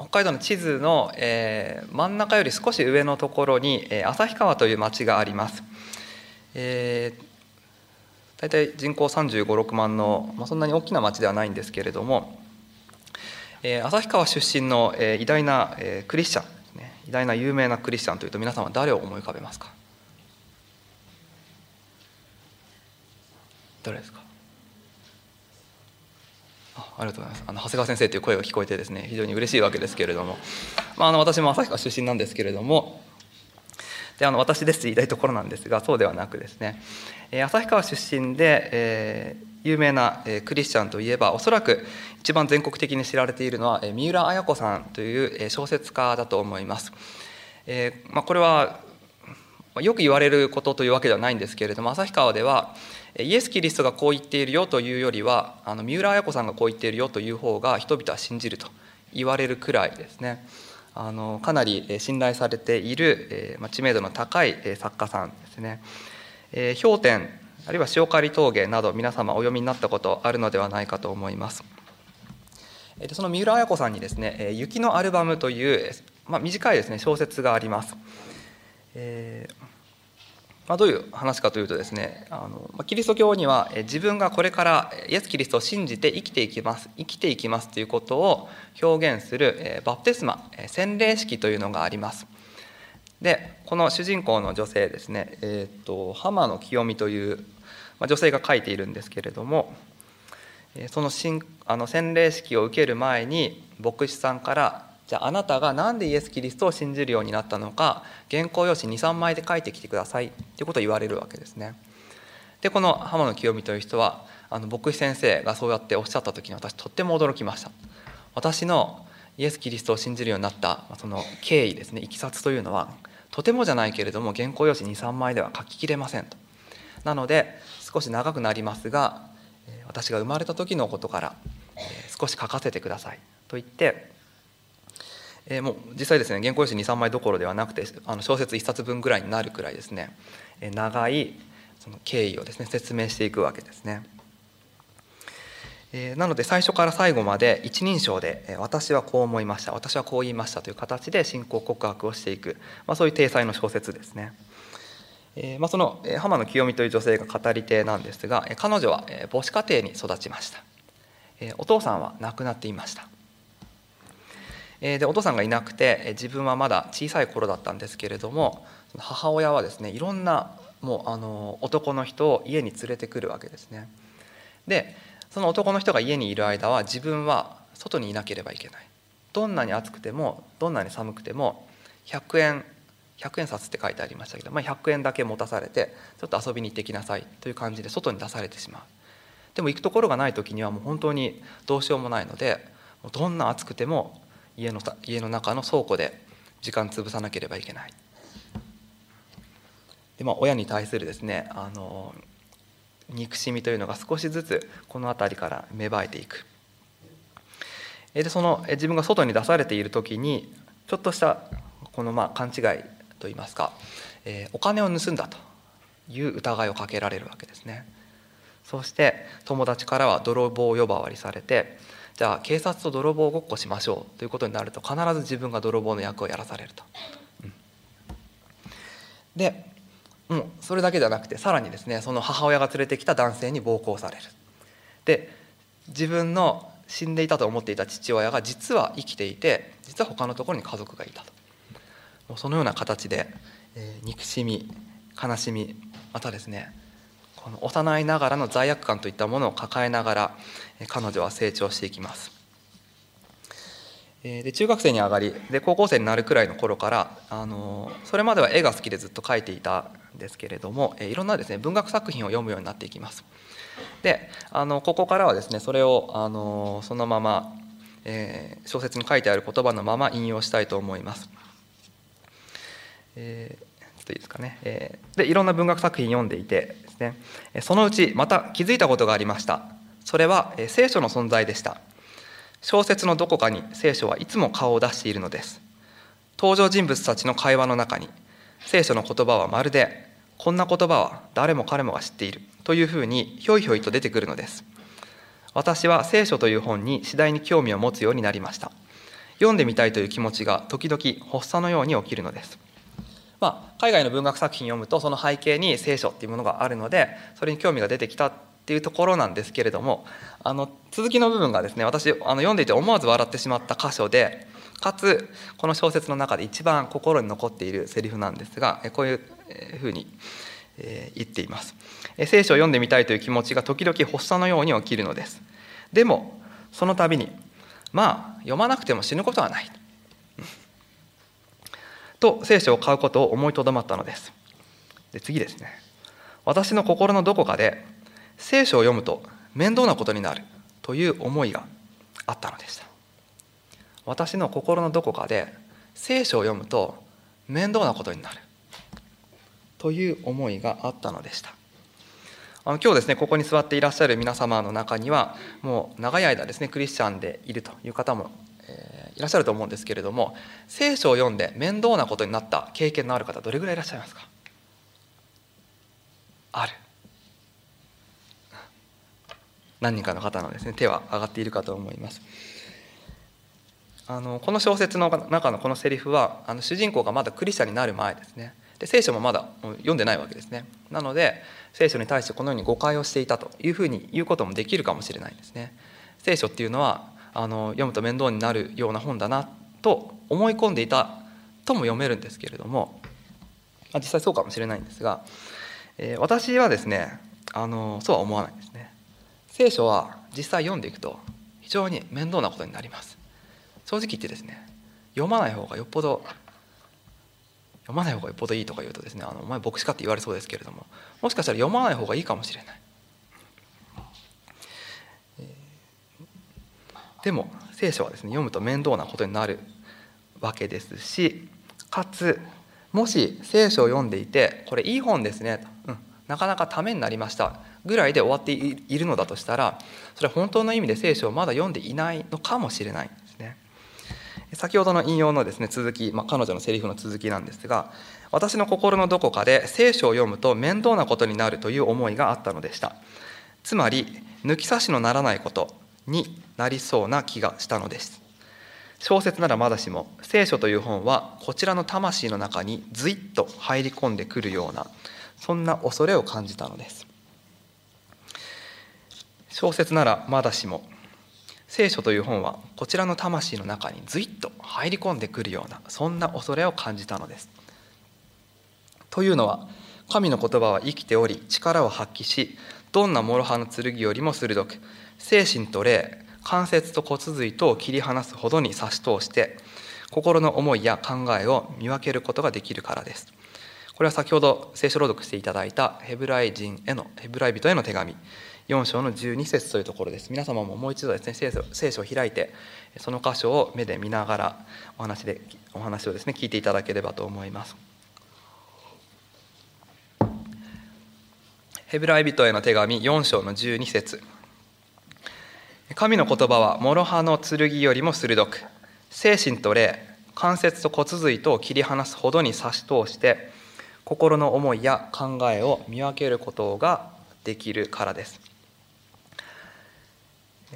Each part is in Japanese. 北海道の地図の、真ん中より少し上のところに、旭川という町があります。大体人口35、6万の、そんなに大きな町ではないんですけれども、旭川出身の、偉大な、クリスチャンですね。偉大な有名なクリスチャンというと、皆さんは誰を思い浮かべますか？誰ですか？ありがとうございます。長谷川先生という声が聞こえてですね、非常に嬉しいわけですけれども、私も旭川出身なんですけれども、で私ですって言いたいところなんですが、そうではなくですね、旭川出身で、有名な、クリスチャンといえば、おそらく一番全国的に知られているのは、三浦綾子さんという、小説家だと思います。これはよく言われることというわけではないんですけれども、旭川ではイエス・キリストがこう言っているよというよりは、三浦綾子さんがこう言っているよという方が人々は信じると言われるくらいですね、かなり信頼されている知名度の高い作家さんですね。氷点あるいは塩刈峠など、皆様お読みになったことあるのではないかと思います。その三浦綾子さんにですね、雪のアルバムという、短いですね小説があります。どういう話かというとですね、キリスト教には自分がこれからイエス・キリストを信じて生きていきますということを表現するバプテスマ、洗礼式というのがあります。でこの主人公の女性ですね、浜野清美という女性が書いているんですけれども、その洗礼式を受ける前に牧師さんから、じゃああなたが何でイエス・キリストを信じるようになったのか、原稿用紙 2,3 枚で書いてきてくださいということを言われるわけですね。でこの浜野清美という人は、牧師先生がそうやっておっしゃった時に、私とっても驚きました。私のイエス・キリストを信じるようになったその経緯ですね、いきさつというのは、とてもじゃないけれども原稿用紙 2,3 枚では書ききれませんと。なので少し長くなりますが、私が生まれた時のことから少し書かせてくださいと言って、もう実際ですね、原稿用紙 2,3 枚どころではなくて、小説1冊分ぐらいになるくらいですね、長いその経緯をですね説明していくわけですね。なので最初から最後まで一人称で、私はこう思いました、私はこう言いましたという形で信仰告白をしていく、そういう体裁の小説ですね。その浜野清美という女性が語り手なんですが、彼女は母子家庭に育ちました。お父さんは亡くなっていました。でお父さんがいなくて、自分はまだ小さい頃だったんですけれども、母親はですね、いろんなもう男の人を家に連れてくるわけですね。でその男の人が家にいる間は、自分は外にいなければいけない、どんなに暑くてもどんなに寒くても100円札って書いてありましたけど、100円だけ持たされて、ちょっと遊びに行ってきなさいという感じで外に出されてしまう。でも行くところがない時にはもう本当にどうしようもないので、どんな暑くても家の中の倉庫で時間潰さなければいけない。で親に対するですね、憎しみというのが少しずつこの辺りから芽生えていく。でその自分が外に出されている時に、ちょっとしたこの勘違いといいますか、お金を盗んだという疑いをかけられるわけですね。そして友達からは泥棒呼ばわりされて、じゃあ警察と泥棒ごっこしましょうということになると、必ず自分が泥棒の役をやらされると。でもうそれだけじゃなくて、さらにですね、その母親が連れてきた男性に暴行される。で自分の死んでいたと思っていた父親が実は生きていて、実は他のところに家族がいたと。もうそのような形で、憎しみ、悲しみ、またですねこの幼いながらの罪悪感といったものを抱えながら、彼女は成長していきます。で中学生に上がり、で高校生になるくらいの頃から、それまでは絵が好きでずっと描いていたんですけれども、いろんなですね文学作品を読むようになっていきます。でここからはですね、それをそのまま、小説に書いてある言葉のまま引用したいと思います。いいですかね。でいろんな文学作品読んでいてですね、そのうちまた気づいたことがありました。それは聖書の存在でした。小説のどこかに聖書はいつも顔を出しているのです。登場人物たちの会話の中に聖書の言葉はまるで、こんな言葉は誰も彼もが知っているというふうにひょいひょいと出てくるのです。私は聖書という本に次第に興味を持つようになりました。読んでみたいという気持ちが時々発作のように起きるのです。海外の文学作品を読むとその背景に聖書っていうものがあるので、それに興味が出てきたっていうところなんですけれども、続きの部分がですね、私読んでいて思わず笑ってしまった箇所で、かつこの小説の中で一番心に残っているセリフなんですが、こういうふうに言っています。聖書を読んでみたいという気持ちが時々発作のように起きるのです。でもその度に読まなくても死ぬことはないと聖書を買うことを思いとどまったのです。で、次ですね。私の心のどこかで聖書を読むと面倒なことになるという思いがあったのでした。私の心のどこかで聖書を読むと面倒なことになるという思いがあったのでした。今日ですね、ここに座っていらっしゃる皆様の中にはもう長い間ですね、クリスチャンでいるという方もいらっしゃると思うんですけれども、聖書を読んで面倒なことになった経験のある方、どれぐらいいらっしゃいますか？ある。何人かの方のですね、手は上がっているかと思います。この小説の中のこのセリフは、主人公がまだクリスチャンになる前ですね。で、聖書もまだ読んでないわけですね。なので聖書に対してこのように誤解をしていたというふうに言うこともできるかもしれないですね。聖書っていうのは読むと面倒になるような本だなと思い込んでいたとも読めるんですけれども、実際そうかもしれないんですが、私はですね、そうは思わないですね。聖書は実際読んでいくと非常に面倒なことになります。正直言ってですね、読まない方がよっぽどいいとか言うとですね、お前牧師かって言われそうですけれども、もしかしたら読まない方がいいかもしれない。でも聖書はですね、読むと面倒なことになるわけですし、かつもし聖書を読んでいて、これいい本ですね、なかなかためになりましたぐらいで終わっているのだとしたら、それは本当の意味で聖書をまだ読んでいないのかもしれないですね。先ほどの引用のですね、続き、彼女のセリフの続きなんですが、私の心のどこかで聖書を読むと面倒なことになるという思いがあったのでした。つまり抜き差しのならないことになりそうな気がしたのです。小説ならまだしも、聖書という本はこちらの魂の中にずいっと入り込んでくるような、そんな恐れを感じたのです。小説ならまだしも、聖書という本はこちらの魂の中にずいっと入り込んでくるような、そんな恐れを感じたのです。というのは、神の言葉は生きており力を発揮し、どんな諸刃の剣よりも鋭く、精神と霊、関節と骨髄とを切り離すほどに差し通して、心の思いや考えを見分けることができるからです。これは先ほど聖書朗読していただいたヘブライ人への手紙4章の12節というところです。皆様ももう一度ですね、聖書を開いて、その箇所を目で見ながらお話をですね、聞いていただければと思います。ヘブライ人への手紙4章の12節。神の言葉は諸刃の剣よりも鋭く、精神と霊、関節と骨髄とを切り離すほどに差し通して、心の思いや考えを見分けることができるからです。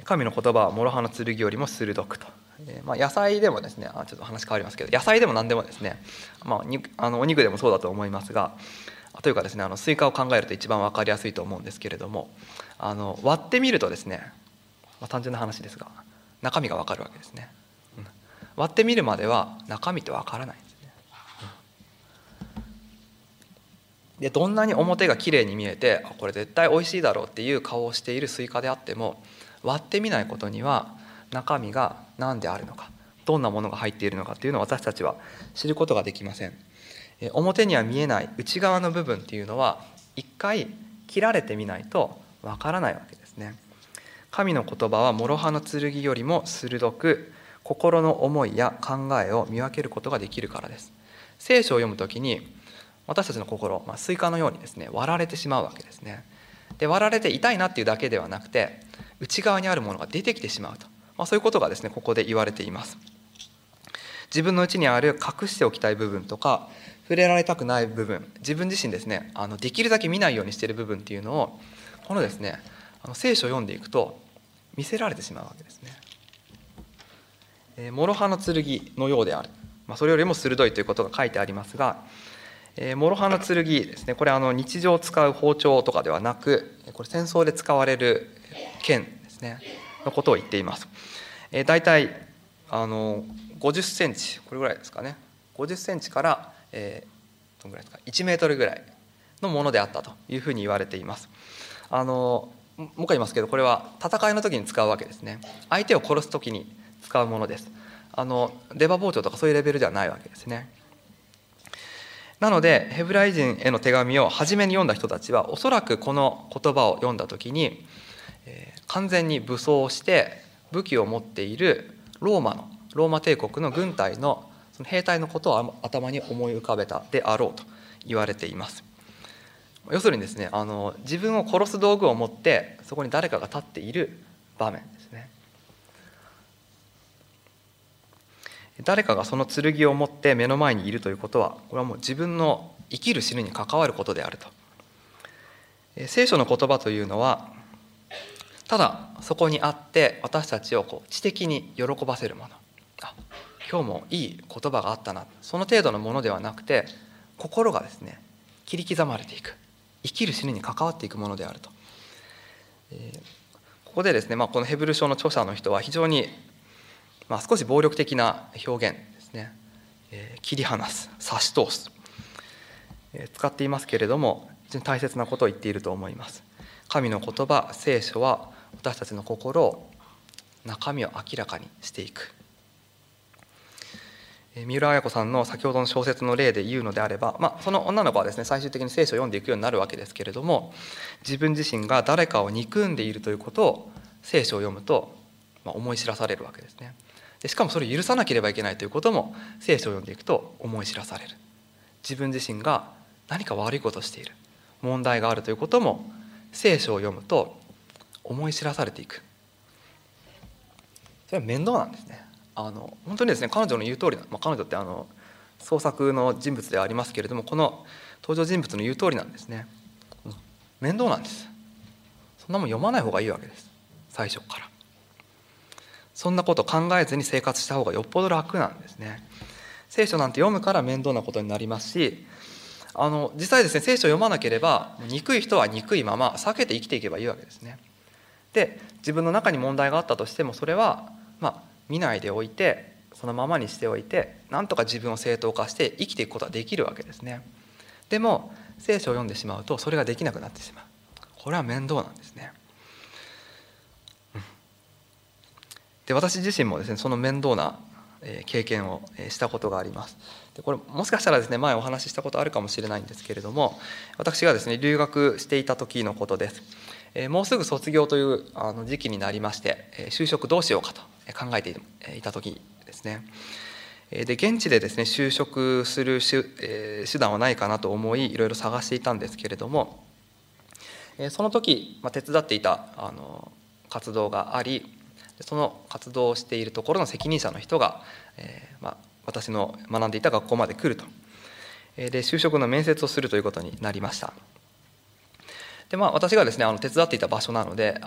神の言葉は諸刃の剣よりも鋭くと、野菜でもですね、ちょっと話変わりますけど、野菜でも何でもですね、お肉でもそうだと思いますが、というかですね、スイカを考えると一番分かりやすいと思うんですけれども、割ってみるとですね、単純な話ですが、中身が分かるわけですね。割ってみるまでは中身って分からないんですね。で、どんなに表がきれいに見えて、これ絶対おいしいだろうっていう顔をしているスイカであっても、割ってみないことには中身が何であるのか、どんなものが入っているのかっていうのを私たちは知ることができません。表には見えない内側の部分っていうのは、一回切られてみないと分からないわけですね。神の言葉は諸刃の剣よりも鋭く、心の思いや考えを見分けることができるからです。聖書を読むときに、私たちの心、スイカのようにですね、割られてしまうわけですね。で、割られて痛いなっていうだけではなくて、内側にあるものが出てきてしまうと、そういうことがですね、ここで言われています。自分の内にある隠しておきたい部分とか、触れられたくない部分、自分自身ですね、できるだけ見ないようにしている部分っていうのを、このですね、聖書を読んでいくと見せられてしまうわけですね。諸刃の剣のようである、それよりも鋭いということが書いてありますが、諸刃の剣ですね、これ日常使う包丁とかではなく、これ戦争で使われる剣ですねのことを言っています。大体50センチこれぐらいですかね、50センチから、どのぐらいですか、1メートルぐらいのものであったというふうに言われています。もう一回言いますけど、これは戦いの時に使うわけですね。相手を殺す時に使うものです。出刃包丁とかそういうレベルではないわけですね。なのでヘブライ人への手紙を初めに読んだ人たちは、おそらくこの言葉を読んだ時に、完全に武装して武器を持っているローマ帝国の軍隊のその兵隊のことを頭に思い浮かべたであろうと言われています。要するにですね、自分を殺す道具を持ってそこに誰かが立っている場面ですね。誰かがその剣を持って目の前にいるということは、これはもう自分の生きる死ぬに関わることであると。聖書の言葉というのは、ただそこにあって私たちを知的に喜ばせるもの、今日もいい言葉があったな、その程度のものではなくて、心がですね切り刻まれていく、生きる死ぬに関わっていくものであると。ここでですね、このヘブル書の著者の人は非常に少し暴力的な表現ですね、切り離す、差し通す、使っていますけれども、非常に大切なことを言っていると思います。神の言葉、聖書は私たちの心を、中身を明らかにしていく。三浦綾子さんの先ほどの小説の例で言うのであれば、その女の子はですね、最終的に聖書を読んでいくようになるわけですけれども、自分自身が誰かを憎んでいるということを聖書を読むと思い知らされるわけですね。しかもそれを許さなければいけないということも聖書を読んでいくと思い知らされる。自分自身が何か悪いことをしている、問題があるということも聖書を読むと思い知らされていく。それは面倒なんですね。本当にですね、彼女の言う通り、彼女って創作の人物ではありますけれども、この登場人物の言う通りなんですね。面倒なんです。そんなもん読まない方がいいわけです。最初からそんなこと考えずに生活した方がよっぽど楽なんですね。聖書なんて読むから面倒なことになりますし、実際ですね、聖書を読まなければ憎い人は憎いまま避けて生きていけばいいわけですね。で、自分の中に問題があったとしても、それは見ないでおいて、そのままにしておいて、なんとか自分を正当化して生きていくことはできるわけですね。でも聖書を読んでしまうと、それができなくなってしまう。これは面倒なんですね。で、私自身もですね、その面倒な経験をしたことがあります。で、これもしかしたらですね、前お話ししたことあるかもしれないんですけれども、私がですね、留学していた時のことです。もうすぐ卒業という時期になりまして、就職どうしようかと考えていた時ですね。で、現地でですね、就職する手段はないかなと思い、いろいろ探していたんですけれども、その時手伝っていた活動があり、その活動をしているところの責任者の人が、私の学んでいた学校まで来ると。で、就職の面接をするということになりました。で、私がですね、手伝っていた場所なので、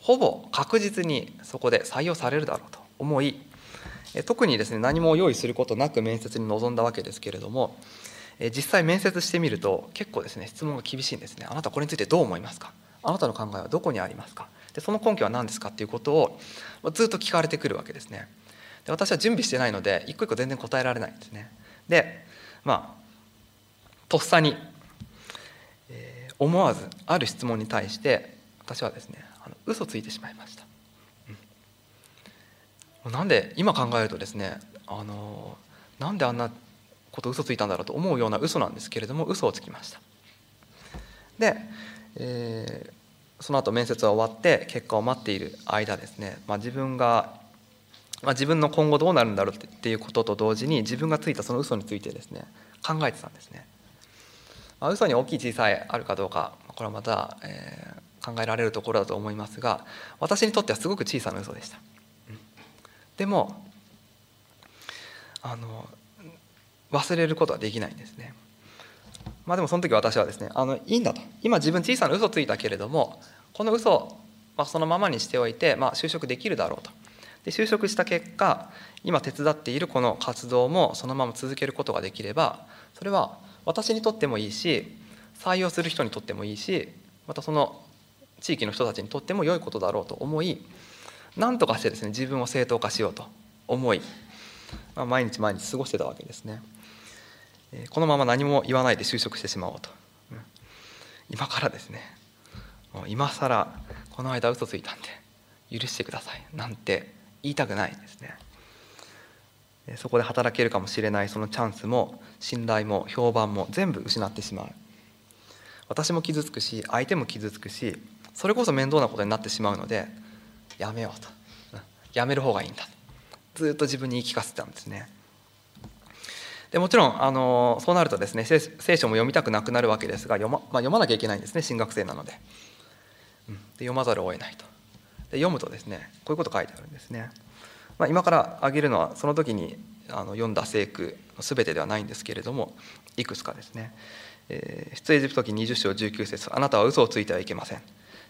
ほぼ確実にそこで採用されるだろうと思い、特にですね、何も用意することなく面接に臨んだわけですけれども、実際面接してみると結構ですね、質問が厳しいんですね。あなたこれについてどう思いますか、あなたの考えはどこにありますか、でその根拠は何ですかということをずっと聞かれてくるわけですね。で、私は準備してないので一個一個全然答えられないんですね。で、とっさに、思わずある質問に対して私はですね、嘘ついてしまいました。なんで今考えるとですね、なんであんなこと嘘ついたんだろうと思うような嘘なんですけれども、嘘をつきました。で、その後面接は終わって結果を待っている間ですね、自分の今後どうなるんだろうっていうことと同時に、自分がついたその嘘についてですね、考えてたんですね。嘘に大きい小さいあるかどうか、これはまた、考えられるところだと思いますが、私にとってはすごく小さな嘘でした。でも忘れることはできないんですね。でもその時私はですね、いいんだと、今自分小さな嘘ついたけれども、この嘘をそのままにしておいて、就職できるだろうと。で就職した結果、今手伝っているこの活動もそのまま続けることができれば、それは私にとってもいいし、採用する人にとってもいいし、またその地域の人たちにとっても良いことだろうと思い、何とかしてですね、自分を正当化しようと思い、毎日毎日過ごしてたわけですね。このまま何も言わないで就職してしまおうと。今からですね、もう今更この間嘘ついたんで許してくださいなんて言いたくないですね。そこで働けるかもしれないそのチャンスも信頼も評判も全部失ってしまう。私も傷つくし、相手も傷つくし、それこそ面倒なことになってしまうので、やめようと、やめる方がいいんだとずっと自分に言い聞かせてたんですね。でもちろんそうなるとですね、聖書も読みたくなくなるわけですが、読まなきゃいけないんですね、新学生なので。で読まざるを得ないと。で読むとですね、こういうこと書いてあるんですね。今から挙げるのはその時に読んだ聖句の全てではないんですけれども、いくつかですね。出エジプト記20章19節、あなたは嘘をついてはいけません。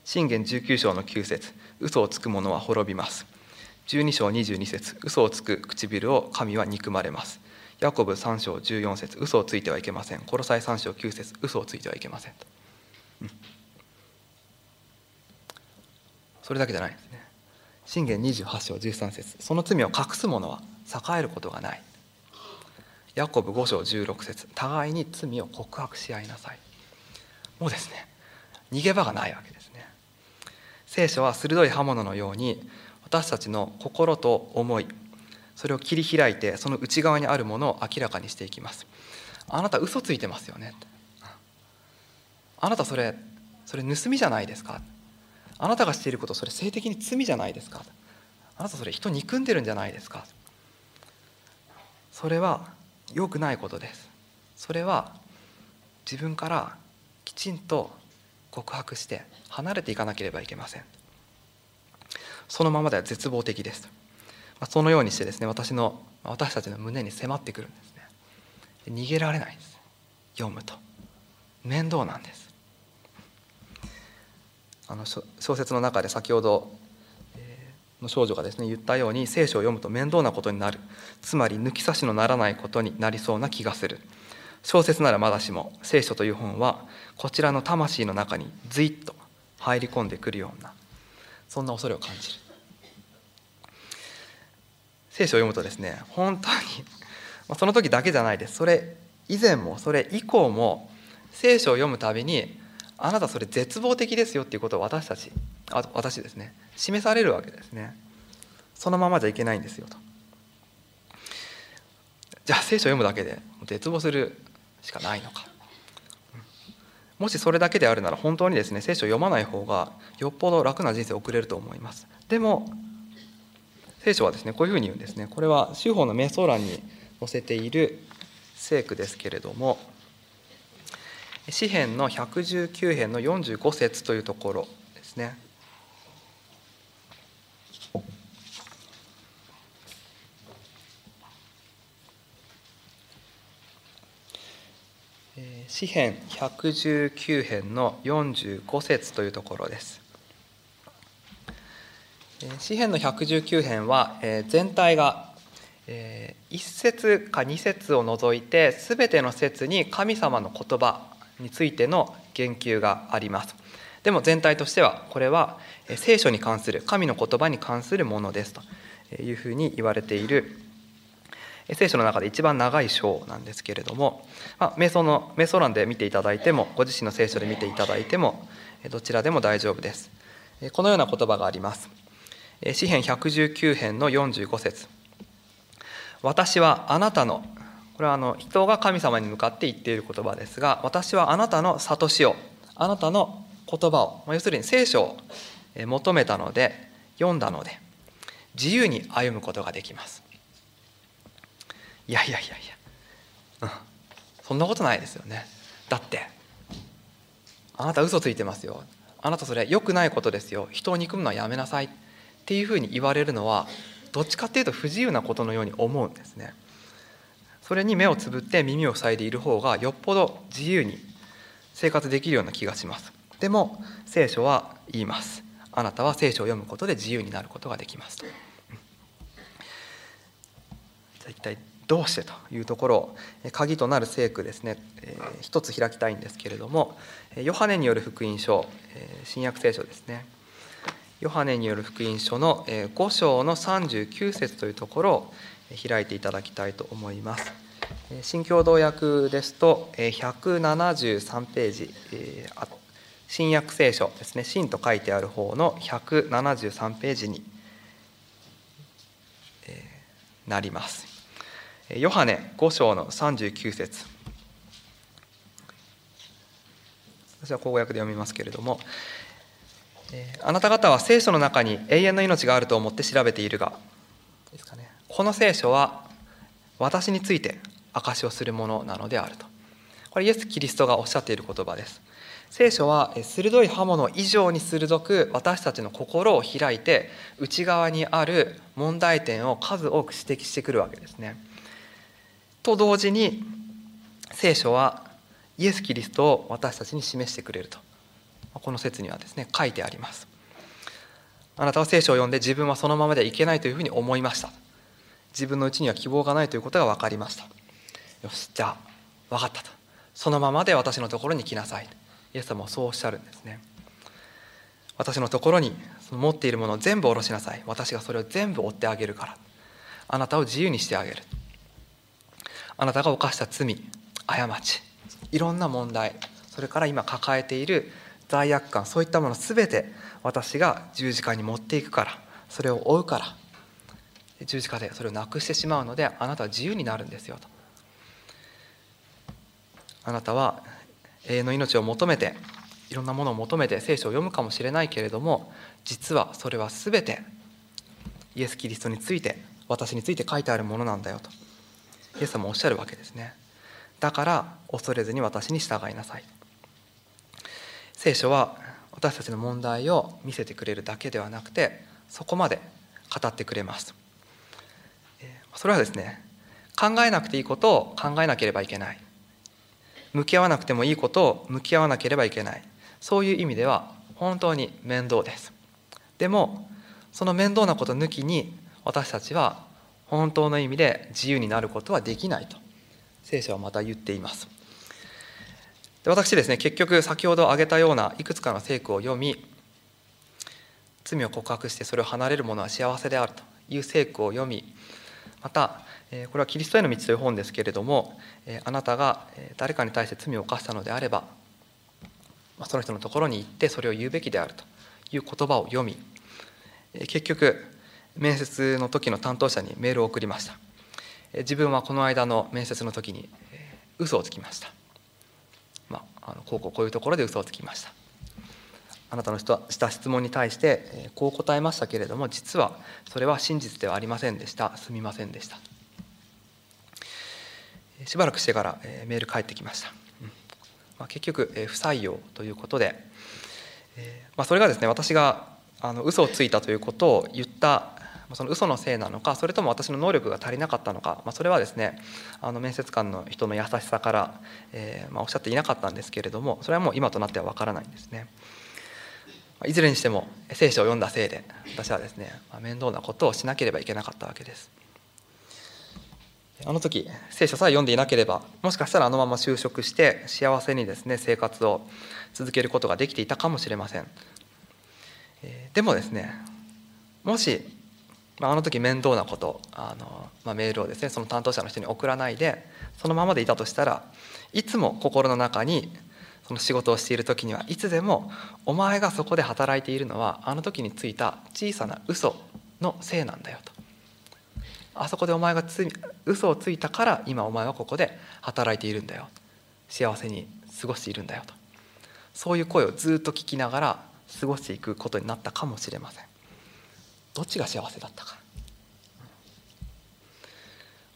箴言19章の9節、嘘をつく者は滅びます。12章22節、嘘をつく唇を神は憎まれます。ヤコブ3章14節、嘘をついてはいけません。コロサイ3章9節、嘘をついてはいけません。それだけじゃないですね。箴言28章13節、その罪を隠す者は栄えることがない。ヤコブ5章16節、互いに罪を告白し合いなさい。もうですね、逃げ場がないわけですね。聖書は鋭い刃物のように私たちの心と思い、それを切り開いてその内側にあるものを明らかにしていきます。あなた嘘ついてますよね。あなたそれ盗みじゃないですか。あなたがしていることそれ性的に罪じゃないですか。あなたそれ人憎んでるんじゃないですか。それは良くないことです。それは自分からきちんと告白して離れていかなければいけません。そのままでは絶望的です。そのようにしてですね、私たちの胸に迫ってくるんですね。逃げられないです。読むと面倒なんです。小説の中で先ほどの少女がですね言ったように、聖書を読むと面倒なことになる、つまり抜き差しのならないことになりそうな気がする。小説ならまだしも、聖書という本はこちらの魂の中にずいっと入り込んでくるような、そんな恐れを感じる。聖書を読むとですね、本当にその時だけじゃないです。それ以前もそれ以降も、聖書を読むたびにあなたそれ絶望的ですよっていうことを私ですね、示されるわけですね。そのままじゃいけないんですよと。じゃあ聖書を読むだけで絶望するしかないのか。もしそれだけであるなら、本当にですね、聖書を読まない方がよっぽど楽な人生を送れると思います。でも聖書はですね、こういうふうに言うんですね。これは修法の瞑想欄に載せている聖句ですけれども、詩編の119編の45節というところですね。詩編119編の45節というところです。詩編の119編は全体が1節か2節を除いて全ての節に神様の言葉についての言及があります。でも全体としては、これは聖書に関する、神の言葉に関するものですというふうに言われている、聖書の中で一番長い章なんですけれども、瞑想欄で見ていただいても、ご自身の聖書で見ていただいても、どちらでも大丈夫です。このような言葉があります。詩編119編の45節、私はあなたの、これは人が神様に向かって言っている言葉ですが、私はあなたの悟しを、あなたの言葉を、要するに聖書を求めたので、読んだので、自由に歩むことができます。いや、そんなことないですよね。だってあなた嘘ついてますよ。あなたそれ良くないことですよ。人を憎むのはやめなさいっていうふうに言われるのは、どっちかっていうと不自由なことのように思うんですね。それに目をつぶって耳を塞いでいる方がよっぽど自由に生活できるような気がします。でも聖書は言います。あなたは聖書を読むことで自由になることができますと。一体どうしてというところを、鍵となる聖句ですね、一つ開きたいんですけれども、ヨハネによる福音書、新約聖書ですね、ヨハネによる福音書の5章の39節というところを開いていただきたいと思います。新共同訳ですと173ページ、新約聖書ですね、新と書いてある方の173ページになります。ヨハネ5章の39節。私は口語訳で読みますけれども、あなた方は聖書の中に永遠の命があると思って調べているが、ですかね、この聖書は私について証しをするものなのであると。これイエス・キリストがおっしゃっている言葉です。聖書は鋭い刃物以上に鋭く私たちの心を開いて、内側にある問題点を数多く指摘してくるわけですね。と同時に聖書はイエス・キリストを私たちに示してくれると。この説にはですね、書いてあります。あなたは聖書を読んで自分はそのままではいけないというふうに思いました。自分のうちには希望がないということが分かりました。よし、じゃあ分かったと。そのままで私のところに来なさい。イエス様はそうおっしゃるんですね。私のところに持っているものを全部下ろしなさい。私がそれを全部負ってあげるから。あなたを自由にしてあげる。あなたが犯した罪、過ち、いろんな問題、それから今抱えている罪悪感、そういったものすべて私が十字架に持っていくから、それを負うから、十字架でそれをなくしてしまうので、あなたは自由になるんですよと。あなたは永遠の命を求めて、いろんなものを求めて聖書を読むかもしれないけれども、実はそれはすべてイエス・キリストについて、私について書いてあるものなんだよとイエス様おっしゃるわけですね。だから恐れずに私に従いなさい。聖書は私たちの問題を見せてくれるだけではなくて、そこまで語ってくれます。それはですね、考えなくていいことを考えなければいけない、向き合わなくてもいいことを向き合わなければいけない、そういう意味では本当に面倒です。でもその面倒なこと抜きに、私たちは本当の意味で自由になることはできないと聖書はまた言っています。で、私ですね、結局先ほど挙げたようないくつかの聖句を読み、罪を告白してそれを離れる者は幸せであるという聖句を読み、またこれはキリストへの道という本ですけれども、あなたが誰かに対して罪を犯したのであれば、その人のところに行ってそれを言うべきであるという言葉を読み、結局面接の時の担当者にメールを送りました。自分はこの間の面接の時に嘘をつきました。こういうところで嘘をつきました。あなたのした質問に対してこう答えましたけれども、実はそれは真実ではありませんでした。すみませんでした。しばらくしてからメール返ってきました。結局不採用ということで、それがですね、私が嘘をついたということを言ったその嘘のせいなのか、それとも私の能力が足りなかったのか、それはですね、面接官の人の優しさから、おっしゃっていなかったんですけれども、それはもう今となっては分からないんですね。いずれにしても聖書を読んだせいで、私はですね、面倒なことをしなければいけなかったわけです。あの時聖書さえ読んでいなければ、もしかしたらあのまま就職して幸せにですね、生活を続けることができていたかもしれません。でもですね、もしあの時面倒なこと、メールをですね、その担当者の人に送らないでそのままでいたとしたら、いつも心の中に、その仕事をしている時には、いつでもお前がそこで働いているのはあの時についた小さな嘘のせいなんだよと。あそこでお前が嘘をついたから、今お前はここで働いているんだよ、幸せに過ごしているんだよと。そういう声をずっと聞きながら過ごしていくことになったかもしれません。どっちが幸せだったか、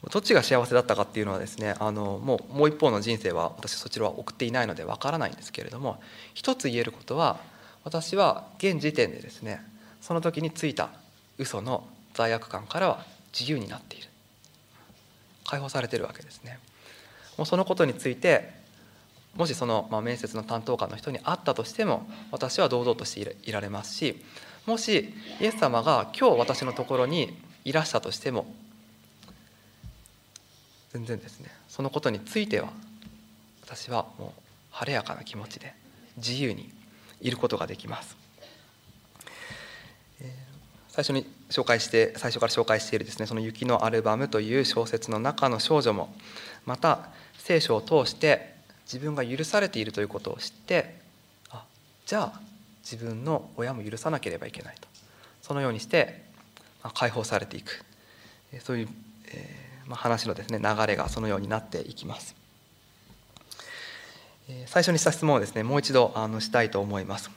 どっちが幸せだったかっていうのはですね、もう一方の人生は私そちらは送っていないのでわからないんですけれども、一つ言えることは、私は現時点でですね、その時についた嘘の罪悪感からは自由になっている、解放されているわけですね。もうそのことについて、もしその面接の担当官の人に会ったとしても、私は堂々としていられますし、もしイエス様が今日私のところにいらしたとしても、全然ですね、そのことについては私はもう晴れやかな気持ちで自由にいることができます。最初から紹介しているですね、その雪のアルバムという小説の中の少女も、また聖書を通して自分が許されているということを知って、あ、じゃあ自分の親も許さなければいけないと、そのようにして解放されていく、そういう話のですね流れがそのようになっていきます。最初にした質問をですね、もう一度したいと思います。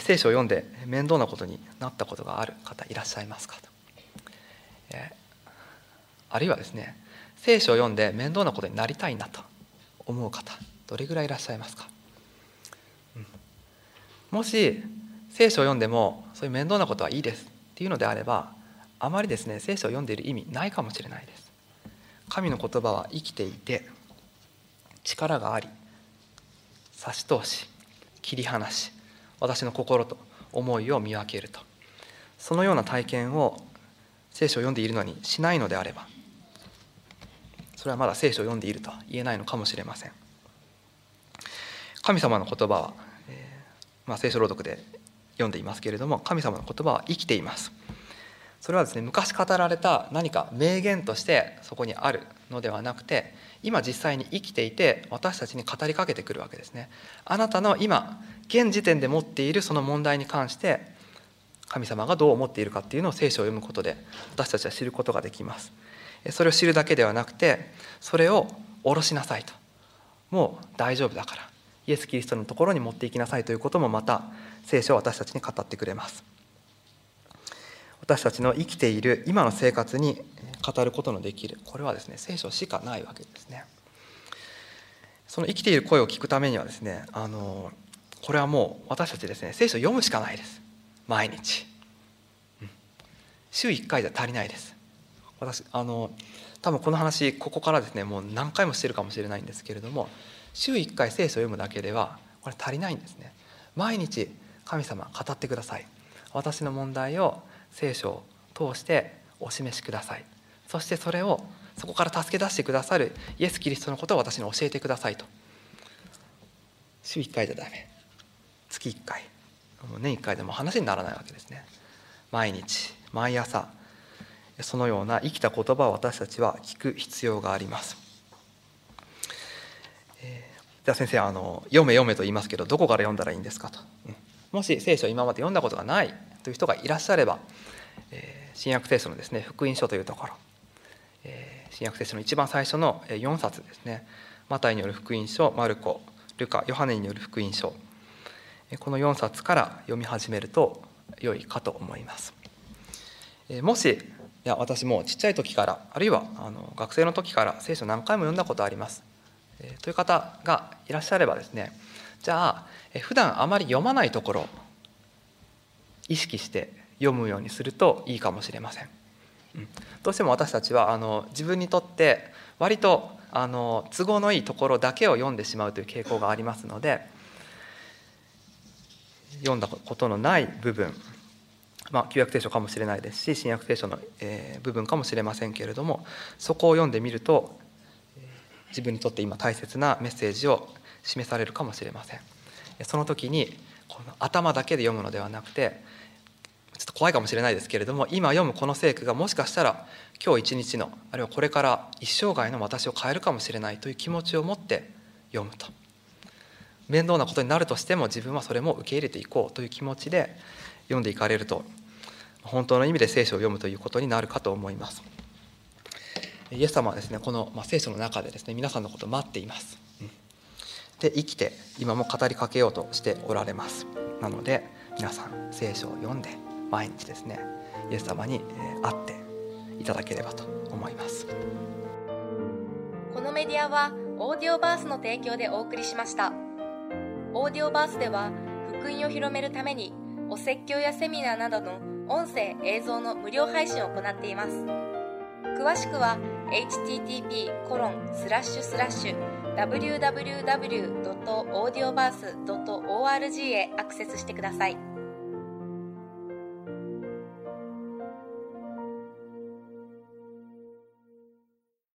聖書を読んで面倒なことになったことがある方いらっしゃいますかと、あるいはですね、聖書を読んで面倒なことになりたいなと思う方、どれぐらいいらっしゃいますか。もし聖書を読んでもそういう面倒なことはいいですっていうのであれば、あまりですね聖書を読んでいる意味ないかもしれないです。神の言葉は生きていて、力があり、差し通し、切り離し、私の心と思いを見分けると、そのような体験を聖書を読んでいるのにしないのであれば、それはまだ聖書を読んでいるとは言えないのかもしれません。神様の言葉は、聖書朗読で読んでいますけれども、神様の言葉は生きています。それはですね、昔語られた何か名言としてそこにあるのではなくて、今実際に生きていて私たちに語りかけてくるわけですね。あなたの今現時点で持っているその問題に関して神様がどう思っているかっていうのを聖書を読むことで私たちは知ることができます。それを知るだけではなくて、それを下ろしなさいと、もう大丈夫だからイエス・キリストのところに持っていきなさいということも、また聖書は私たちに語ってくれます。私たちの生きている今の生活に語ることのできる、これはですね聖書しかないわけですね。その生きている声を聞くためにはですね、これはもう私たちですね、聖書を読むしかないです。毎日、週1回じゃ足りないです。私多分この話ここからですねもう何回もしてるかもしれないんですけれども、週1回聖書を読むだけではこれ足りないんですね。毎日神様語ってください、私の問題を聖書を通してお示しください、そしてそれをそこから助け出してくださるイエス・キリストのことを私に教えてくださいと。週1回じゃダメ、月1回、年1回でも話にならないわけですね。毎日毎朝そのような生きた言葉を私たちは聞く必要があります。じゃあ先生、読め読めと言いますけど、どこから読んだらいいんですかと、もし聖書を今まで読んだことがないという人がいらっしゃれば、新約聖書のですね福音書というところ、新約聖書の一番最初の4冊ですね、マタイによる福音書、マルコ、ルカ、ヨハネによる福音書、この4冊から読み始めると良いかと思います。もしいや私もちっちゃい時から、あるいは学生の時から聖書何回も読んだことあります、という方がいらっしゃればですね、じゃあ普段あまり読まないところを意識して読むようにするといいかもしれません。どうしても私たちは自分にとって割と都合のいいところだけを読んでしまうという傾向がありますので、読んだことのない部分、旧約聖書かもしれないですし、新約聖書の部分かもしれませんけれども、そこを読んでみると自分にとって今大切なメッセージを示されるかもしれません。その時にこの頭だけで読むのではなくて、ちょっと怖いかもしれないですけれども、今読むこの聖句がもしかしたら今日一日の、あるいはこれから一生涯の私を変えるかもしれないという気持ちを持って読むと、面倒なことになるとしても自分はそれも受け入れていこうという気持ちで読んでいかれると、本当の意味で聖書を読むということになるかと思います。イエス様はですね、この聖書の中でですね皆さんのことを待っていますで、生きて今も語りかけようとしておられます。なので皆さん聖書を読んで、毎日ですねイエス様に会っていただければと思います。このメディアはオーディオバースの提供でお送りしました。オーディオバースでは福音を広めるためにお説教やセミナーなどの音声・映像の無料配信を行っています。詳しくは http://www.audioverse.org へアクセスしてください。